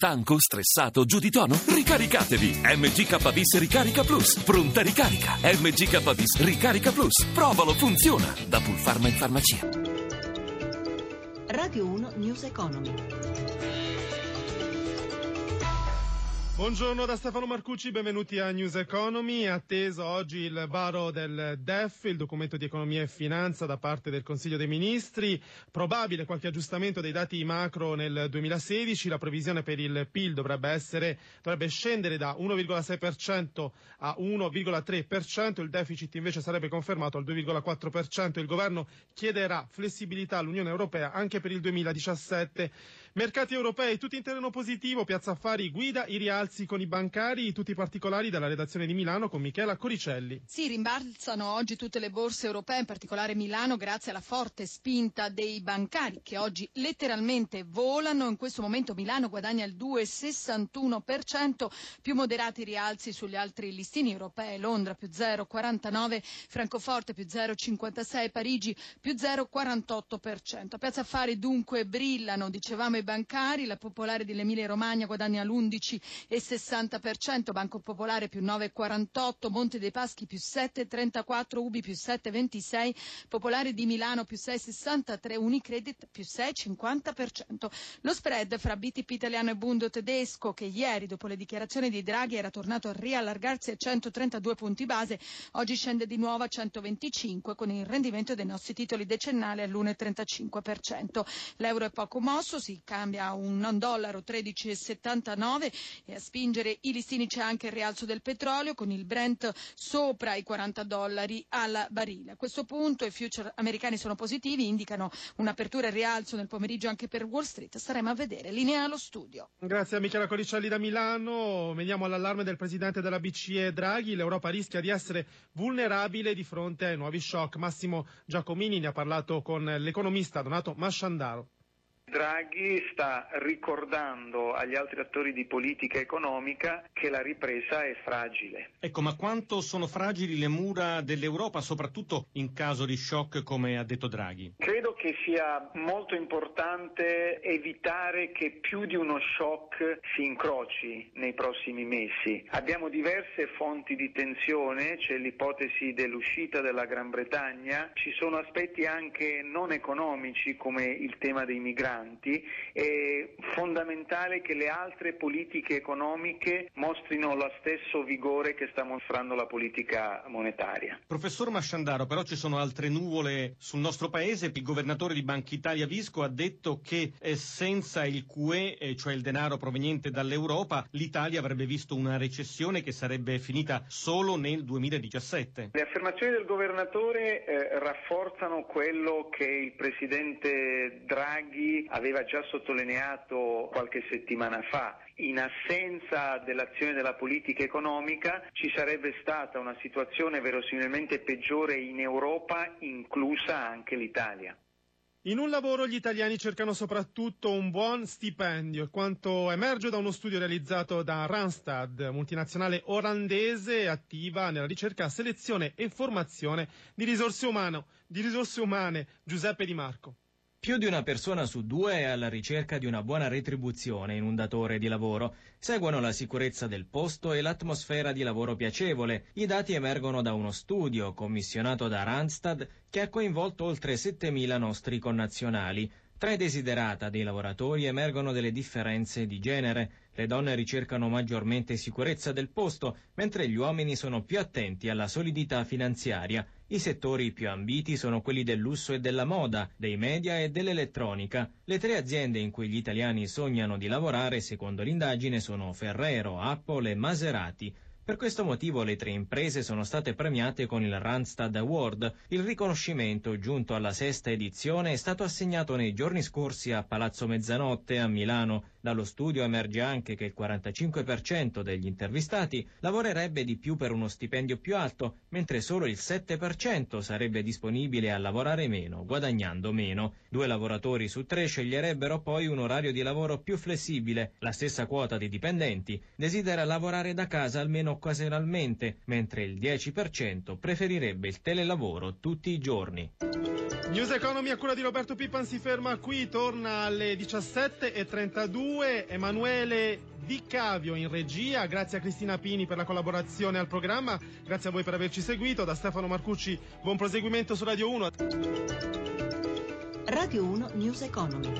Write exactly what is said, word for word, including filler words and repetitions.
Stanco, stressato, giù di tono? Ricaricatevi! M G K Vis Ricarica Plus. Pronta ricarica. M G K Vis Ricarica Plus. Provalo, funziona. Da Pulfarma in farmacia. Radio uno News Economy. Buongiorno da Stefano Marcucci, benvenuti a News Economy. Atteso oggi il varo del D E F, il documento di economia e finanza da parte del Consiglio dei Ministri. Probabile qualche aggiustamento dei dati macro nel duemilasedici. La previsione per il P I L dovrebbe essere, dovrebbe scendere da uno virgola sei per cento a uno virgola tre per cento. Il deficit invece sarebbe confermato al due virgola quattro per cento. Il governo chiederà flessibilità all'Unione Europea anche per il duemiladiciassette. Mercati europei tutti in terreno positivo. Piazza Affari guida i rialzi con i bancari. Tutti i particolari dalla redazione di Milano con Michela Coricelli. Si rimbalzano oggi tutte le borse europee, in particolare Milano, grazie alla forte spinta dei bancari che oggi letteralmente volano. In questo momento Milano guadagna il due virgola sessantuno per cento, più moderati rialzi sugli altri listini europei. Londra più zero virgola quarantanove per cento, Francoforte più zero virgola cinquantasei per cento, Parigi più zero virgola quarantotto per cento. A Piazza Affari dunque brillano, dicevamo, i bancari. La Popolare dell'Emilia-Romagna guadagna l'undici virgola sessanta per cento. sessanta per cento, Banco Popolare più nove virgola quarantotto per cento, Monte dei Paschi più sette virgola trentaquattro per cento, Ubi più sette virgola ventisei per cento, Popolare di Milano più sei virgola sessantatré per cento, Unicredit più sei virgola cinquanta per cento. Lo spread fra B T P italiano e Bundo tedesco, che ieri dopo le dichiarazioni di Draghi era tornato a riallargarsi a centotrentadue punti base, oggi scende di nuovo a centoventicinque, con il rendimento dei nostri titoli decennali all'uno virgola trentacinque per cento. L'euro è poco mosso, si cambia a un dollaro tredici virgola settantanove e a spingere i listini c'è anche il rialzo del petrolio, con il Brent sopra i quaranta dollari al barile. A questo punto i future americani sono positivi, indicano un'apertura e rialzo nel pomeriggio anche per Wall Street. Staremo a vedere. Linea allo studio. Grazie a Michela Coricelli da Milano. Veniamo all'allarme del presidente della B C E Draghi. L'Europa rischia di essere vulnerabile di fronte ai nuovi shock. Massimo Giacomini ne ha parlato con l'economista Donato Masciandaro. Draghi sta ricordando agli altri attori di politica economica che la ripresa è fragile. Ecco, ma quanto sono fragili le mura dell'Europa, soprattutto in caso di shock, come ha detto Draghi? Credo che sia molto importante evitare che più di uno shock si incroci nei prossimi mesi. Abbiamo diverse fonti di tensione, c'è l'ipotesi dell'uscita della Gran Bretagna, ci sono aspetti anche non economici come il tema dei migranti. È fondamentale che le altre politiche economiche mostrino lo stesso vigore che sta mostrando la politica monetaria. Professor Masciandaro, però ci sono altre nuvole sul nostro paese. Il governatore di Banca Italia Visco ha detto che senza il Q E, cioè il denaro proveniente dall'Europa, l'Italia avrebbe visto una recessione che sarebbe finita solo nel duemiladiciassette. Le affermazioni del governatore eh, rafforzano quello che il presidente Draghi aveva già sottolineato qualche settimana fa. In assenza dell'azione della politica economica ci sarebbe stata una situazione verosimilmente peggiore in Europa, inclusa anche l'Italia. In un lavoro gli italiani cercano soprattutto un buon stipendio, quanto emerge da uno studio realizzato da Randstad, multinazionale olandese attiva nella ricerca, selezione e formazione di risorse umane, di risorse umane. Giuseppe Di Marco. Più di una persona su due è alla ricerca di una buona retribuzione in un datore di lavoro. Seguono la sicurezza del posto e l'atmosfera di lavoro piacevole. I dati emergono da uno studio commissionato da Randstad che ha coinvolto oltre settemila nostri connazionali. Tra i desiderata dei lavoratori emergono delle differenze di genere. Le donne ricercano maggiormente sicurezza del posto, mentre gli uomini sono più attenti alla solidità finanziaria. I settori più ambiti sono quelli del lusso e della moda, dei media e dell'elettronica. Le tre aziende in cui gli italiani sognano di lavorare, secondo l'indagine, sono Ferrero, Apple e Maserati. Per questo motivo le tre imprese sono state premiate con il Randstad Award. Il riconoscimento, giunto alla sesta edizione, è stato assegnato nei giorni scorsi a Palazzo Mezzanotte a Milano. Dallo studio emerge anche che il quarantacinque per cento degli intervistati lavorerebbe di più per uno stipendio più alto, mentre solo il sette per cento sarebbe disponibile a lavorare meno, guadagnando meno. Due lavoratori su tre sceglierebbero poi un orario di lavoro più flessibile. La stessa quota di dipendenti desidera lavorare da casa almeno occasionalmente, mentre il dieci per cento preferirebbe il telelavoro tutti i giorni. News Economy a cura di Roberto Pippan si ferma qui, torna alle diciassette e trentadue. Q E, Emanuele Di Cavio in regia, grazie a Cristina Pini per la collaborazione al programma, grazie a voi per averci seguito, da Stefano Marcucci buon proseguimento su Radio uno. Radio uno News Economy.